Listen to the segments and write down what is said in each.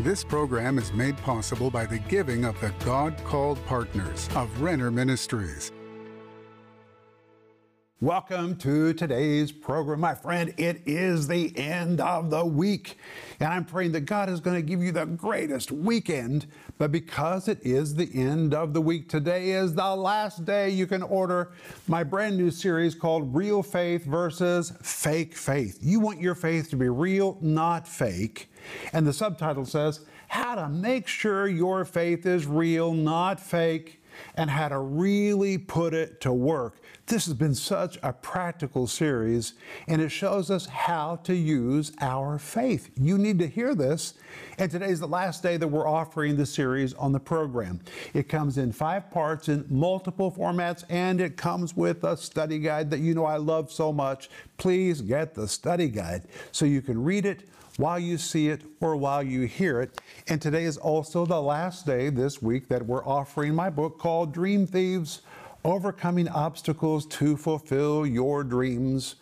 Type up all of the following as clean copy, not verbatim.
This program is made possible by the giving of the God-called partners of Renner Ministries. Welcome to today's program, my friend. It is the end of the week, and I'm praying that God is going to give you the greatest weekend. But because it is the end of the week, today is the last day you can order my brand new series called Real Faith vs. Fake Faith. You want your faith to be real, not fake. And the subtitle says, How to Make Sure Your Faith is Real, Not Fake, and How to Really Put It to Work. This has been such a practical series, and it shows us how to use our faith. You need to hear this, and today's the last day that we're offering the series on the program. It comes in 5 parts in multiple formats, and it comes with a study guide that you know I love so much. Please get the study guide so you can read it while you see it or while you hear it. And today is also the last day this week that we're offering my book called Dream Thieves, Overcoming Obstacles to Fulfill Your Dreams.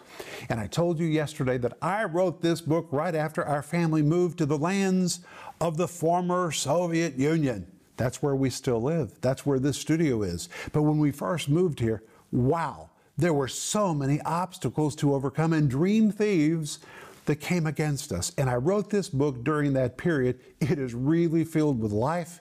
And I told you yesterday that I wrote this book right after our family moved to the lands of the former Soviet Union. That's where we still live. That's where this studio is. But when we first moved here, wow, there were so many obstacles to overcome and dream thieves that came against us. And I wrote this book during that period. It is really filled with life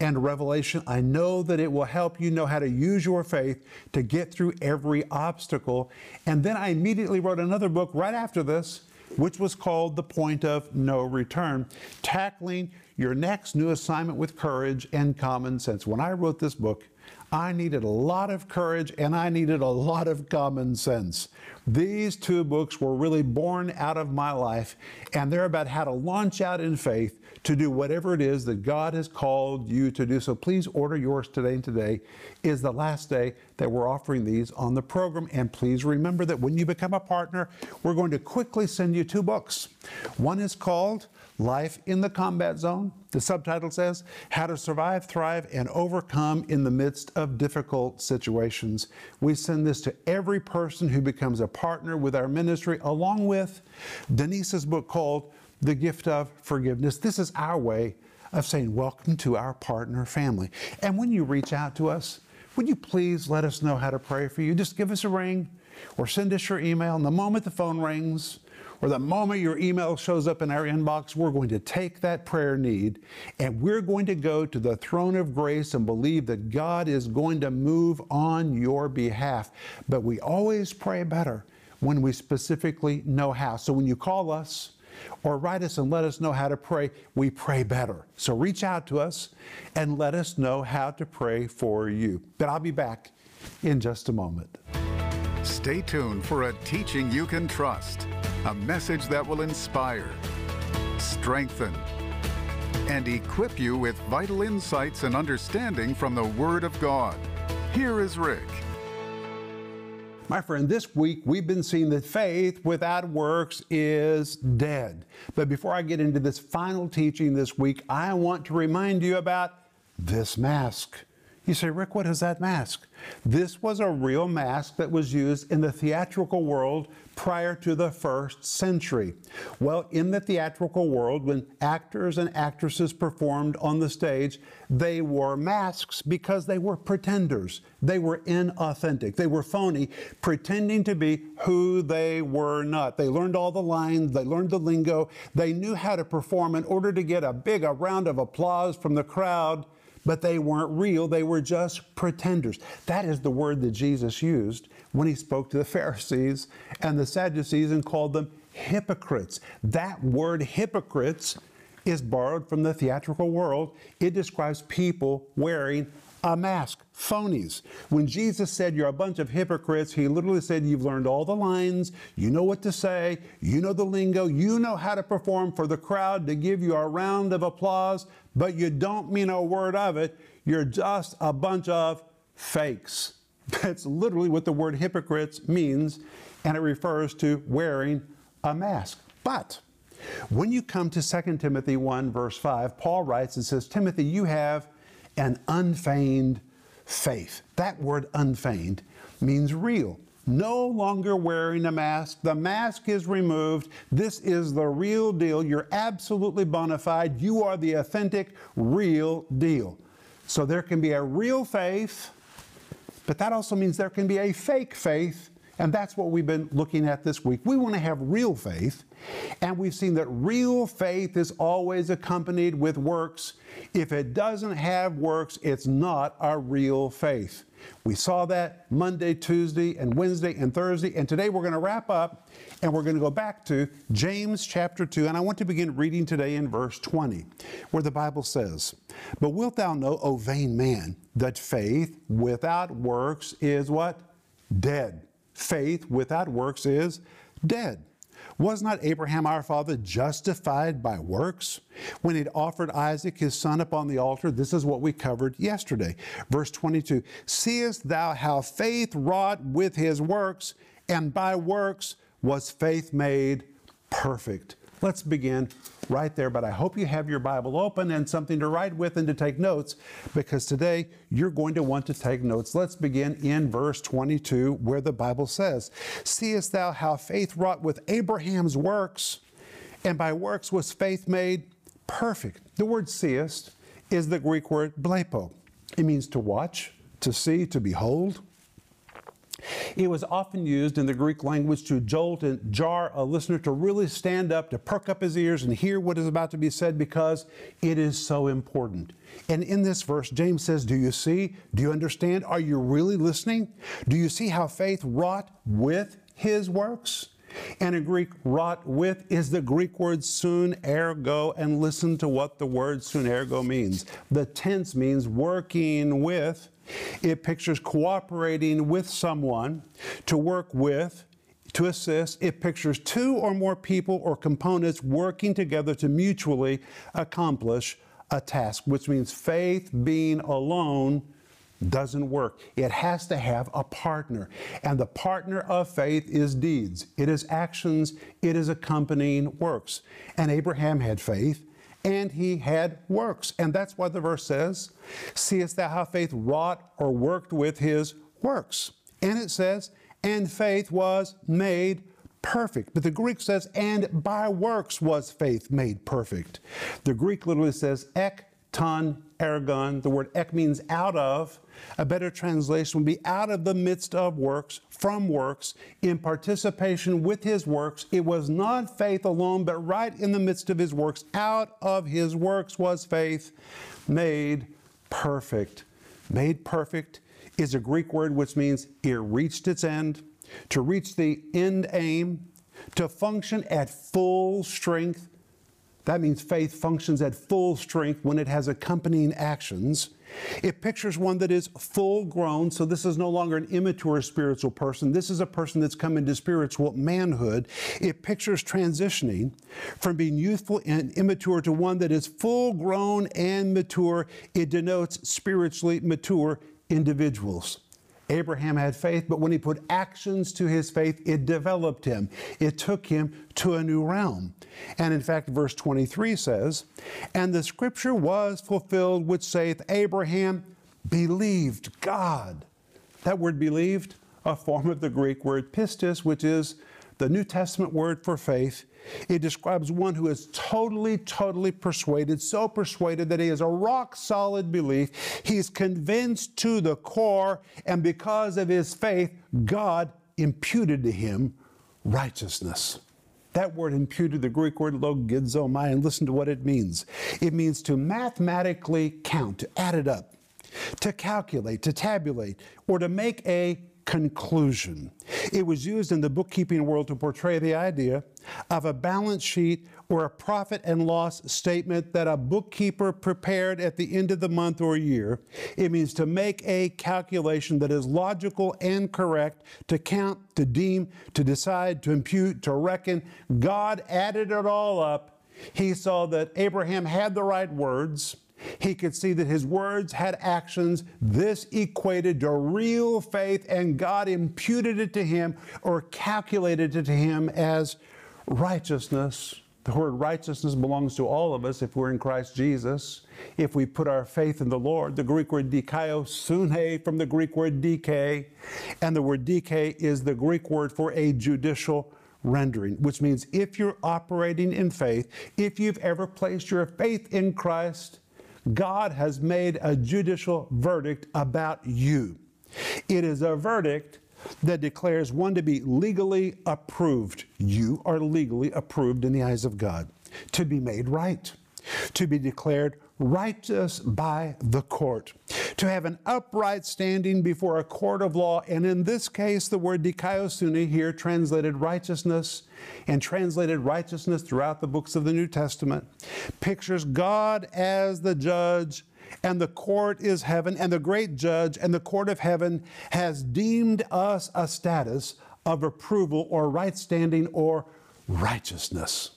and revelation. I know that it will help you know how to use your faith to get through every obstacle. And then I immediately wrote another book right after this, which was called The Point of No Return, Tackling Your Next New Assignment with Courage and Common Sense. When I wrote this book, I needed a lot of courage and I needed a lot of common sense. These two books were really born out of my life, and they're about how to launch out in faith to do whatever it is that God has called you to do. So please order yours today, and today is the last day that we're offering these on the program. And please remember that when you become a partner, we're going to quickly send you 2 books. One is called Life in the Combat Zone. The subtitle says, How to Survive, Thrive, and Overcome in the Midst of Difficult Situations. We send this to every person who becomes a partner with our ministry, along with Denise's book called The Gift of Forgiveness. This is our way of saying welcome to our partner family. And when you reach out to us, would you please let us know how to pray for you? Just give us a ring or send us your email. And the moment the phone rings, or the moment your email shows up in our inbox, we're going to take that prayer need and we're going to go to the throne of grace and believe that God is going to move on your behalf. But we always pray better when we specifically know how. So when you call us or write us and let us know how to pray, we pray better. So reach out to us and let us know how to pray for you. But I'll be back in just a moment. Stay tuned for a teaching you can trust, a message that will inspire, strengthen, and equip you with vital insights and understanding from the Word of God. Here is Rick. My friend, this week we've been seeing that faith without works is dead. But before I get into this final teaching this week, I want to remind you about this mask. You say, Rick, what is that mask? This was a real mask that was used in the theatrical world prior to the 1st century. Well, in the theatrical world, when actors and actresses performed on the stage, they wore masks because they were pretenders. They were inauthentic. They were phony, pretending to be who they were not. They learned all the lines. They learned the lingo. They knew how to perform in order to get a round of applause from the crowd. But they weren't real. They were just pretenders. That is the word that Jesus used when he spoke to the Pharisees and the Sadducees and called them hypocrites. That word hypocrites is borrowed from the theatrical world. It describes people wearing a mask, phonies. When Jesus said, you're a bunch of hypocrites, he literally said, you've learned all the lines, you know what to say, you know the lingo, you know how to perform for the crowd to give you a round of applause, but you don't mean a word of it. You're just a bunch of fakes. That's literally what the word hypocrites means, and it refers to wearing a mask. But when you come to 2 Timothy 1, verse 5, Paul writes and says, Timothy, you have an unfeigned faith. That word unfeigned means real, no longer wearing a mask. The mask is removed. This is the real deal. You're absolutely bona fide. You are the authentic, real deal. So there can be a real faith, but that also means there can be a fake faith. And that's what we've been looking at this week. We want to have real faith. And we've seen that real faith is always accompanied with works. If it doesn't have works, it's not a real faith. We saw that Monday, Tuesday, and Wednesday, and Thursday. And today we're going to wrap up and we're going to go back to James chapter 2. And I want to begin reading today in verse 20, where the Bible says, "But wilt thou know, O vain man, that faith without works is" what? "Dead." Faith without works is dead. Was not Abraham our father justified by works when he'd offered Isaac his son upon the altar?" This is what we covered yesterday. Verse 22, "Seest thou how faith wrought with his works, and by works was faith made perfect." Let's begin right there, but I hope you have your Bible open and something to write with and to take notes, because today you're going to want to take notes. Let's begin in verse 22, where the Bible says, "Seest thou how faith wrought with Abraham's works, and by works was faith made perfect." The word "seest" is the Greek word blepo. It means to watch, to see, to behold. It was often used in the Greek language to jolt and jar a listener, to really stand up, to perk up his ears and hear what is about to be said, because it is so important. And in this verse, James says, do you see? Do you understand? Are you really listening? Do you see how faith wrought with his works? And in Greek, wrought with is the Greek word sunergo, and listen to what the word sunergo means. The tense means working with. It pictures cooperating with someone, to work with, to assist. It pictures two or more people or components working together to mutually accomplish a task, which means faith being alone doesn't work. It has to have a partner. And the partner of faith is deeds. It is actions. It is accompanying works. And Abraham had faith. And he had works. And that's why the verse says, "Seest thou how faith wrought" or worked with his works. And it says, "And faith was made perfect." But the Greek says, "And by works was faith made perfect." The Greek literally says, ek ton ergon. The word ek means out of. A better translation would be out of the midst of works, from works, in participation with his works. It was not faith alone, but right in the midst of his works, out of his works was faith made perfect. Made perfect is a Greek word which means it reached its end, to reach the end aim, to function at full strength. That means faith functions at full strength when it has accompanying actions. It pictures one that is full grown. So this is no longer an immature spiritual person. This is a person that's come into spiritual manhood. It pictures transitioning from being youthful and immature to one that is full grown and mature. It denotes spiritually mature individuals. Abraham had faith, but when he put actions to his faith, it developed him. It took him to a new realm. And in fact, verse 23 says, "And the scripture was fulfilled, which saith, Abraham believed God." That word "believed," a form of the Greek word pistis, which is the New Testament word for faith. It describes one who is totally persuaded, so persuaded that he has a rock-solid belief. He's convinced to the core, and because of his faith, God imputed to him righteousness. That word "imputed," the Greek word logizomai, and listen to what it means. It means to mathematically count, to add it up, to calculate, to tabulate, or to make a conclusion. It was used in the bookkeeping world to portray the idea of a balance sheet or a profit and loss statement that a bookkeeper prepared at the end of the month or year. It means to make a calculation that is logical and correct, to count, to deem, to decide, to impute, to reckon. God added it all up. He saw that Abraham had the right words. He could see that his words had actions. This equated to real faith, and God imputed it to him, or calculated it to him, as righteousness. The word righteousness belongs to all of us if we're in Christ Jesus. If we put our faith in the Lord, the Greek word dikaiosune from the Greek word dikē. And the word dikē is the Greek word for a judicial rendering, which means if you're operating in faith, if you've ever placed your faith in Christ, God has made a judicial verdict about you. It is a verdict that declares one to be legally approved. You are legally approved in the eyes of God, to be made right, to be declared righteous by the court, to have an upright standing before a court of law. And in this case, the word dikaiosune here translated righteousness, and translated righteousness throughout the books of the New Testament, pictures God as the judge, and the court is heaven, and the great judge and the court of heaven has deemed us a status of approval or right standing or righteousness.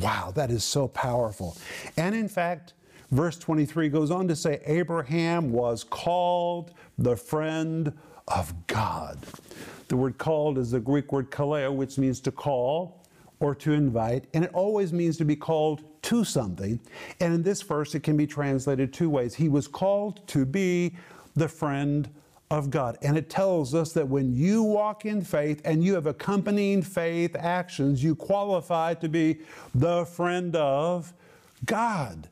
Wow, that is so powerful. And in fact, verse 23 goes on to say, Abraham was called the friend of God. The word called is the Greek word kaleo, which means to call or to invite. And it always means to be called to something. And in this verse, it can be translated two ways. He was called to be the friend of God. And it tells us that when you walk in faith and you have accompanying faith actions, you qualify to be the friend of God.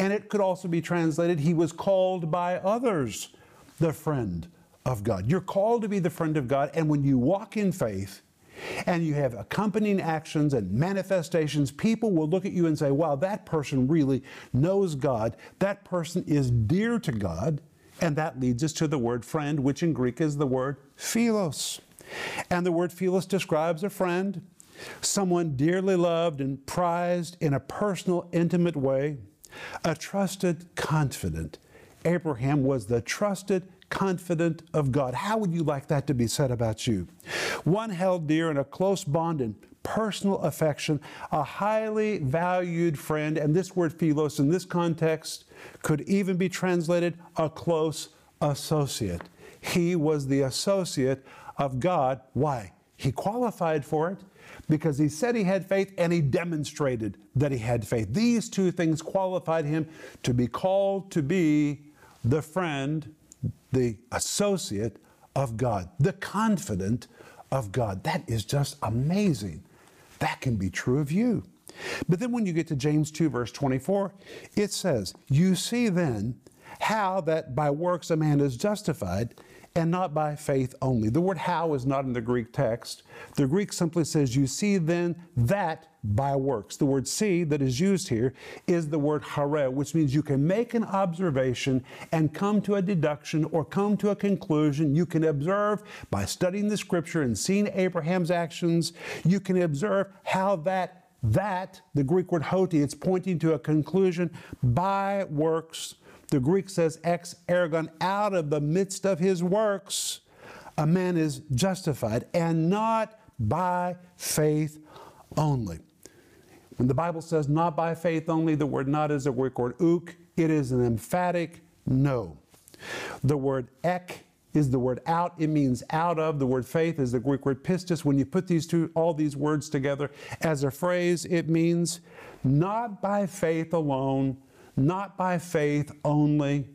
And it could also be translated, he was called by others the friend of God. You're called to be the friend of God. And when you walk in faith and you have accompanying actions and manifestations, people will look at you and say, wow, that person really knows God. That person is dear to God. And that leads us to the word friend, which in Greek is the word philos. And the word philos describes a friend, someone dearly loved and prized in a personal, intimate way. A trusted confidant. Abraham was the trusted confidant of God. How would you like that to be said about you? One held dear in a close bond and personal affection, a highly valued friend. And this word philos in this context could even be translated a close associate. He was the associate of God. Why? He qualified for it, because he said he had faith and he demonstrated that he had faith. These two things qualified him to be called to be the friend, the associate of God, the confidant of God. That is just amazing. That can be true of you. But then when you get to James 2, verse 24, it says, you see then how that by works a man is justified, and not by faith only. The word how is not in the Greek text. The Greek simply says, you see then that by works. The word see that is used here is the word hare, which means you can make an observation and come to a deduction or come to a conclusion. You can observe by studying the scripture and seeing Abraham's actions. You can observe how that, the Greek word hoti, it's pointing to a conclusion by works. The Greek says ex ergon, out of the midst of his works, a man is justified, and not by faith only. When the Bible says not by faith only, the word not is a Greek word uk. It is an emphatic no. The word ek is the word out. It means out of. The word faith is the Greek word pistis. When you put these two, all these words together as a phrase, it means not by faith alone, not by faith only.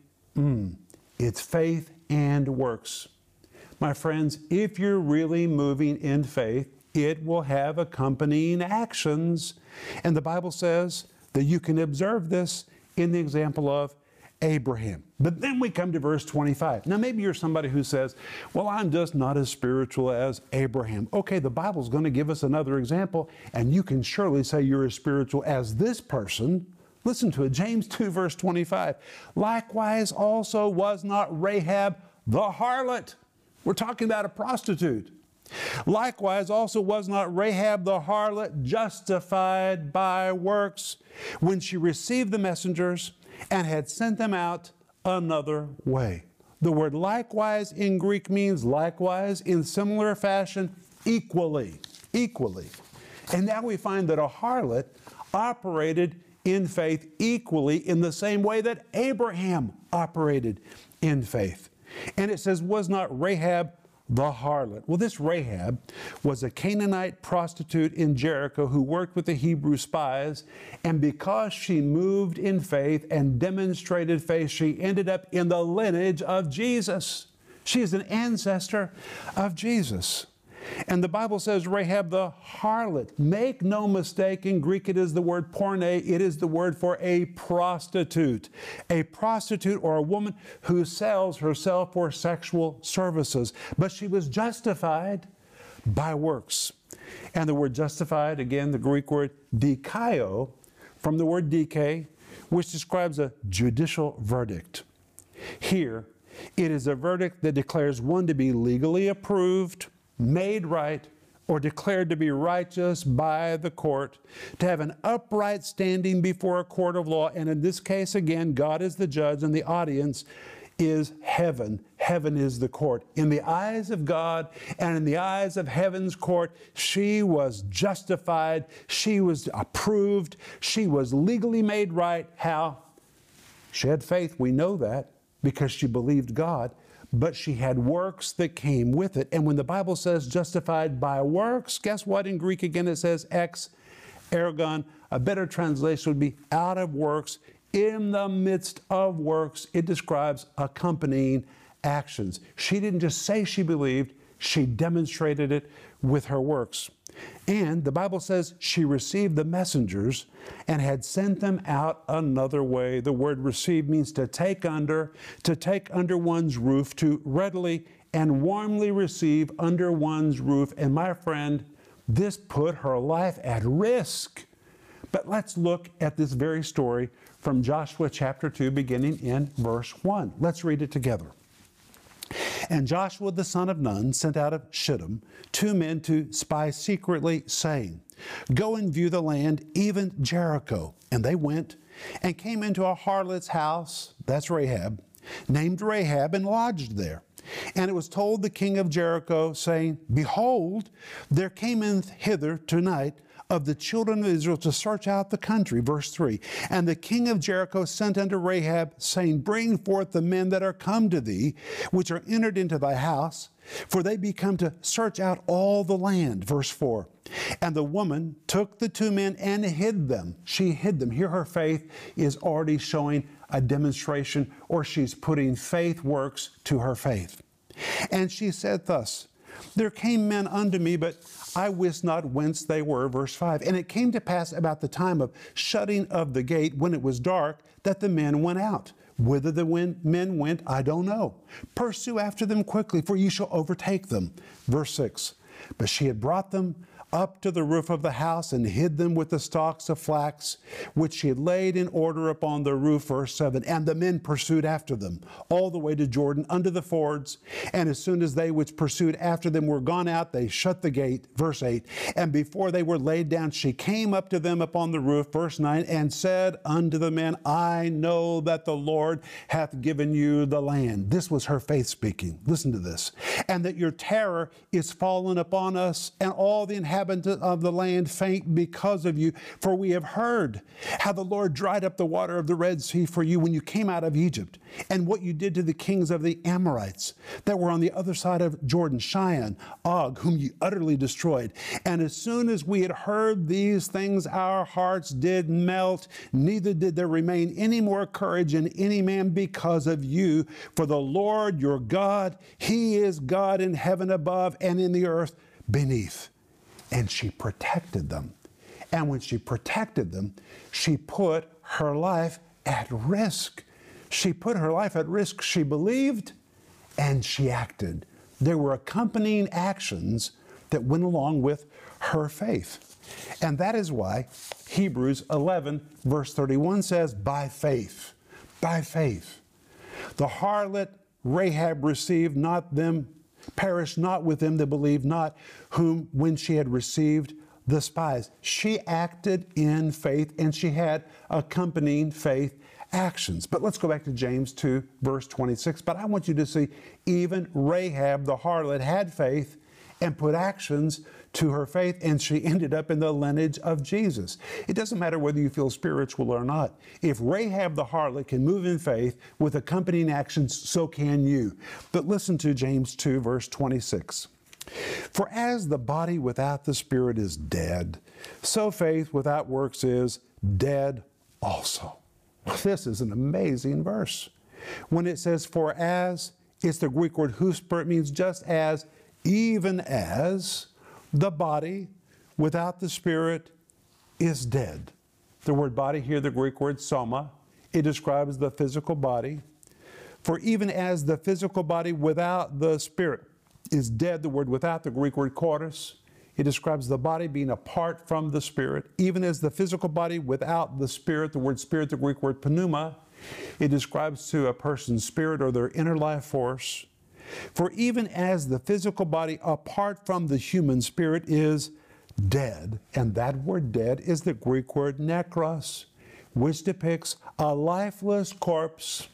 It's faith and works. My friends, if you're really moving in faith, it will have accompanying actions. And the Bible says that you can observe this in the example of Abraham. But then we come to verse 25. Now, maybe you're somebody who says, well, I'm just not as spiritual as Abraham. Okay, the Bible's going to give us another example, and you can surely say you're as spiritual as this person. Listen to it, James 2, verse 25. Likewise also was not Rahab the harlot. We're talking about a prostitute. Likewise also was not Rahab the harlot justified by works, when she received the messengers and had sent them out another way. The word likewise in Greek means likewise, in similar fashion, equally, equally. And now we find that a harlot operated in faith equally in the same way that Abraham operated in faith. And it says, was not Rahab the harlot. Well, this Rahab was a Canaanite prostitute in Jericho who worked with the Hebrew spies. And because she moved in faith and demonstrated faith, she ended up in the lineage of Jesus. She is an ancestor of Jesus. And the Bible says Rahab the harlot. Make no mistake, in Greek it is the word porne. It is the word for a prostitute. A prostitute or a woman who sells herself for sexual services. But she was justified by works. And the word justified, again, the Greek word dikaio, from the word dike, which describes a judicial verdict. Here, it is a verdict that declares one to be legally approved, made right, or declared to be righteous by the court, to have an upright standing before a court of law. And in this case, again, God is the judge and the audience is heaven. Heaven is the court. In the eyes of God and in the eyes of heaven's court, she was justified. She was approved. She was legally made right. How? She had faith. We know that because she believed God. But she had works that came with it. And when the Bible says justified by works, guess what? In Greek, again, it says ex ergon. A better translation would be out of works, in the midst of works. It describes accompanying actions. She didn't just say she believed. She demonstrated it with her works. And the Bible says she received the messengers and had sent them out another way. The word receive means to take under one's roof, to readily and warmly receive under one's roof. And my friend, this put her life at risk. But let's look at this very story from Joshua chapter 2, beginning in verse 1. Let's read it together. And Joshua the son of Nun sent out of Shittim 2 men to spy secretly, saying, "Go and view the land, even Jericho." And they went and came into a harlot's house, that's Rahab, named Rahab, and lodged there. And it was told the king of Jericho, saying, "Behold, there came in hither tonight of the children of Israel to search out the country." Verse 3, and the king of Jericho sent unto Rahab, saying, "Bring forth the men that are come to thee, which are entered into thy house, for they be come to search out all the land." Verse 4, and the woman took the 2 men and hid them. She hid them. Here her faith is already showing a demonstration, or she's putting faith works to her faith. And she said thus, "There came men unto me, but I wist not whence they were." Verse 5, and it came to pass about the time of shutting of the gate, when it was dark, that the men went out. Whither the men went, I don't know. "Pursue after them quickly, for you shall overtake them." Verse 6, but she had brought them up to the roof of the house and hid them with the stalks of flax, which she had laid in order upon the roof. Verse 7, and the men pursued after them all the way to Jordan under the fords. And as soon as they which pursued after them were gone out, they shut the gate. Verse 8, and before they were laid down, she came up to them upon the roof. Verse 9, and said unto the men, "I know that the Lord hath given you the land." This was her faith speaking. Listen to this. "And that your terror is fallen upon us, and all the inhabitants of the land faint because of you. For we have heard how the Lord dried up the water of the Red Sea for you when you came out of Egypt, and what you did to the kings of the Amorites that were on the other side of Jordan, Sihon, Og, whom you utterly destroyed. And as soon as we had heard these things, our hearts did melt, neither did there remain any more courage in any man because of you. For the Lord your God, He is God in heaven above and in the earth beneath." And she protected them. And when she protected them, she put her life at risk. She put her life at risk. She believed and she acted. There were accompanying actions that went along with her faith. And that is why Hebrews 11, verse 31 says, "By faith, by faith, the harlot Rahab received not them, perish not with them that believe not, whom when she had received the spies." She acted in faith and she had accompanying faith actions. But let's go back to James 2, verse 26. But I want you to see even Rahab the harlot had faith and put actions to her faith, and she ended up in the lineage of Jesus. It doesn't matter whether you feel spiritual or not. If Rahab the harlot can move in faith with accompanying actions, so can you. But listen to James 2, verse 26. For as the body without the Spirit is dead, so faith without works is dead also. This is an amazing verse. When it says for as, it's the Greek word husper. It means just as, even as. The body without the Spirit is dead. The word body here, the Greek word soma, it describes the physical body. For even as the physical body without the Spirit is dead, the word without, the Greek word koros, it describes the body being apart from the Spirit. Even as the physical body without the Spirit, the word spirit, the Greek word pneuma, it describes to a person's spirit or their inner life force. For even as the physical body apart from the human spirit is dead, and that word dead is the Greek word nekros, which depicts a lifeless corpse,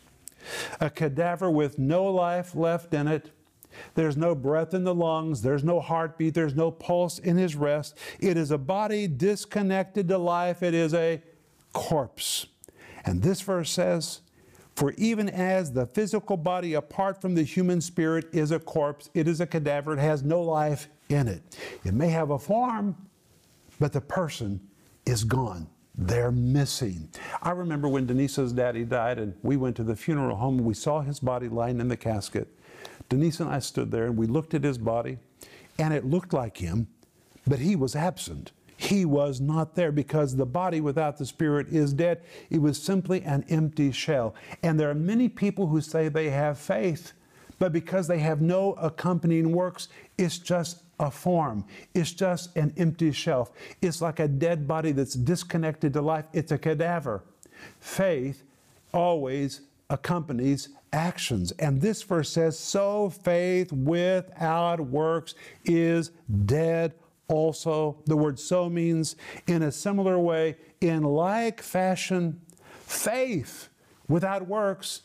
a cadaver with no life left in it. There's no breath in the lungs. There's no heartbeat. There's no pulse in his rest. It is a body disconnected to life. It is a corpse. And this verse says, for even as the physical body apart from the human spirit is a corpse, it is a cadaver, it has no life in it. It may have a form, but the person is gone. They're missing. I remember when Denise's daddy died and we went to the funeral home and we saw his body lying in the casket. Denise and I stood there and we looked at his body and it looked like him, but he was absent. He was not there because the body without the Spirit is dead. It was simply an empty shell. And there are many people who say they have faith, but because they have no accompanying works, it's just a form. It's just an empty shelf. It's like a dead body that's disconnected to life. It's a cadaver. Faith always accompanies actions. And this verse says, so faith without works is dead. Also, the word so means in a similar way, in like fashion, faith without works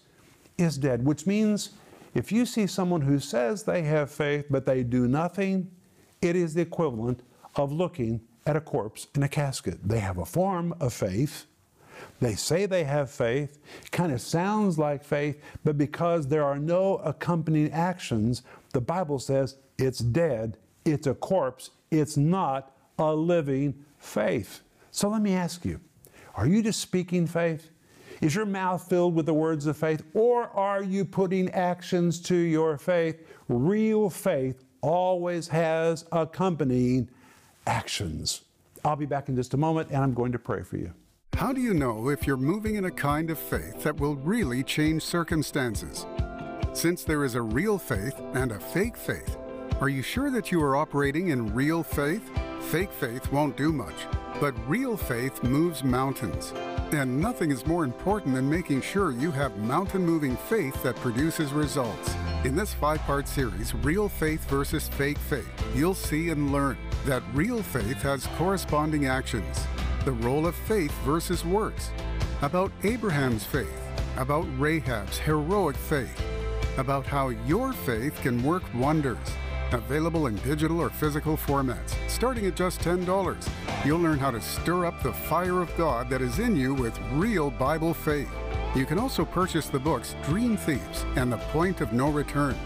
is dead, which means if you see someone who says they have faith, but they do nothing, it is the equivalent of looking at a corpse in a casket. They have a form of faith. They say they have faith, kind of sounds like faith, but because there are no accompanying actions, the Bible says it's dead, it's a corpse, it's not a living faith. So let me ask you, are you just speaking faith? Is your mouth filled with the words of faith? Or are you putting actions to your faith? Real faith always has accompanying actions. I'll be back in just a moment, and I'm going to pray for you. How do you know if you're moving in a kind of faith that will really change circumstances? Since there is a real faith and a fake faith, are you sure that you are operating in real faith? Fake faith won't do much, but real faith moves mountains. And nothing is more important than making sure you have mountain-moving faith that produces results. In this 5-part series, Real Faith vs. Fake Faith, you'll see and learn that real faith has corresponding actions, the role of faith versus works, about Abraham's faith, about Rahab's heroic faith, about how your faith can work wonders. Available in digital or physical formats. Starting at just $10, you'll learn how to stir up the fire of God that is in you with real Bible faith. You can also purchase the books Dream Thieves and The Point of No Return.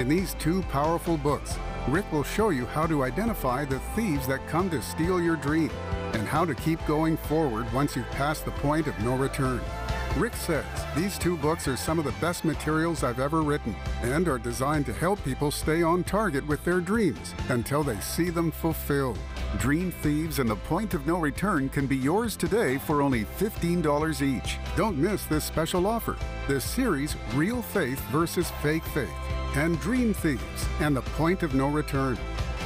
In these 2 powerful books, Rick will show you how to identify the thieves that come to steal your dream and how to keep going forward once you've passed the point of no return. Rick says these 2 books are some of the best materials I've ever written and are designed to help people stay on target with their dreams until they see them fulfilled. Dream Thieves and The Point of No Return can be yours today for only $15 each. Don't miss this special offer. This series, Real Faith vs. Fake Faith, and Dream Thieves and The Point of No Return.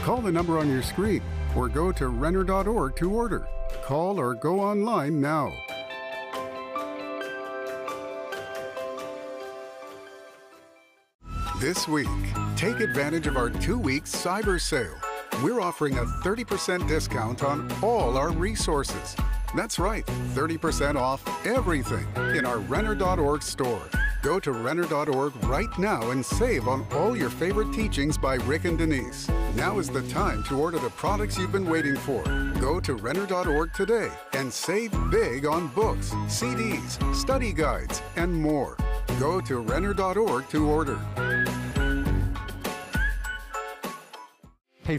Call the number on your screen or go to renner.org to order. Call or go online now. This week, take advantage of our 2-week cyber sale. We're offering a 30% discount on all our resources. That's right, 30% off everything in our Renner.org store. Go to Renner.org right now and save on all your favorite teachings by Rick and Denise. Now is the time to order the products you've been waiting for. Go to Renner.org today and save big on books, CDs, study guides, and more. Go to Renner.org to order. Hey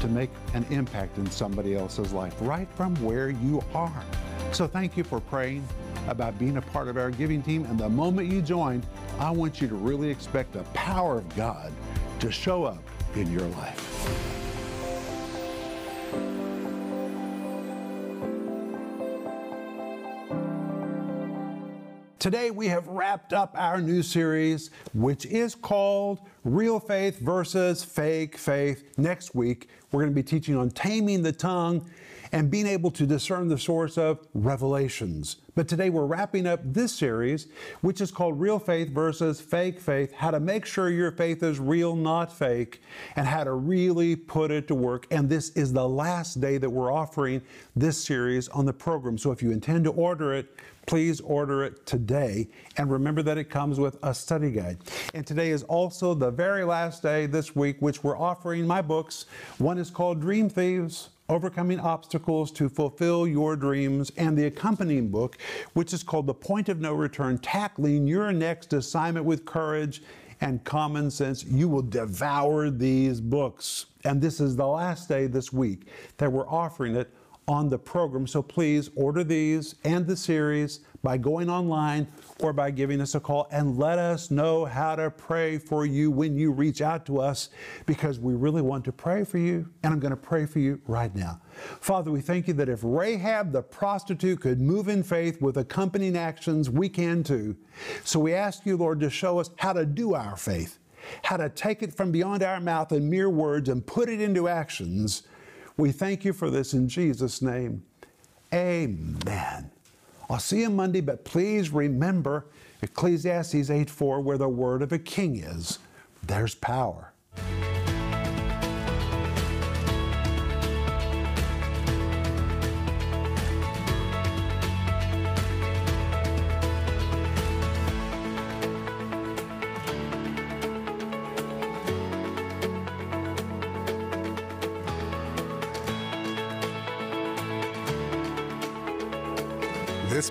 to make an impact in somebody else's life, right from where you are. So thank you for praying about being a part of our giving team. And the moment you join, I want you to really expect the power of God to show up in your life. Today we have wrapped up our new series, which is called Real Faith vs. Fake Faith. Next week, we're going to be teaching on taming the tongue and being able to discern the source of revelations. But today we're wrapping up this series, which is called Real Faith vs. Fake Faith, how to make sure your faith is real, not fake, and how to really put it to work. And this is the last day that we're offering this series on the program. So if you intend to order it, please order it today. And remember that it comes with a study guide. And today is also the very last day this week, which we're offering my books. One is called Dream Thieves, Overcoming Obstacles to Fulfill Your Dreams, and the accompanying book, which is called The Point of No Return, Tackling Your Next Assignment with Courage and Common Sense. You will devour these books. And this is the last day this week that we're offering it on the program. So please order these and the series by going online or by giving us a call, and let us know how to pray for you when you reach out to us, because we really want to pray for you. And I'm going to pray for you right now. Father, we thank you that if Rahab the prostitute could move in faith with accompanying actions, we can too. So we ask you, Lord, to show us how to do our faith, how to take it from beyond our mouth and mere words and put it into actions. We thank you for this in Jesus' name. Amen. I'll see you Monday, but please remember Ecclesiastes 8:4, where the word of a king is, there's power. This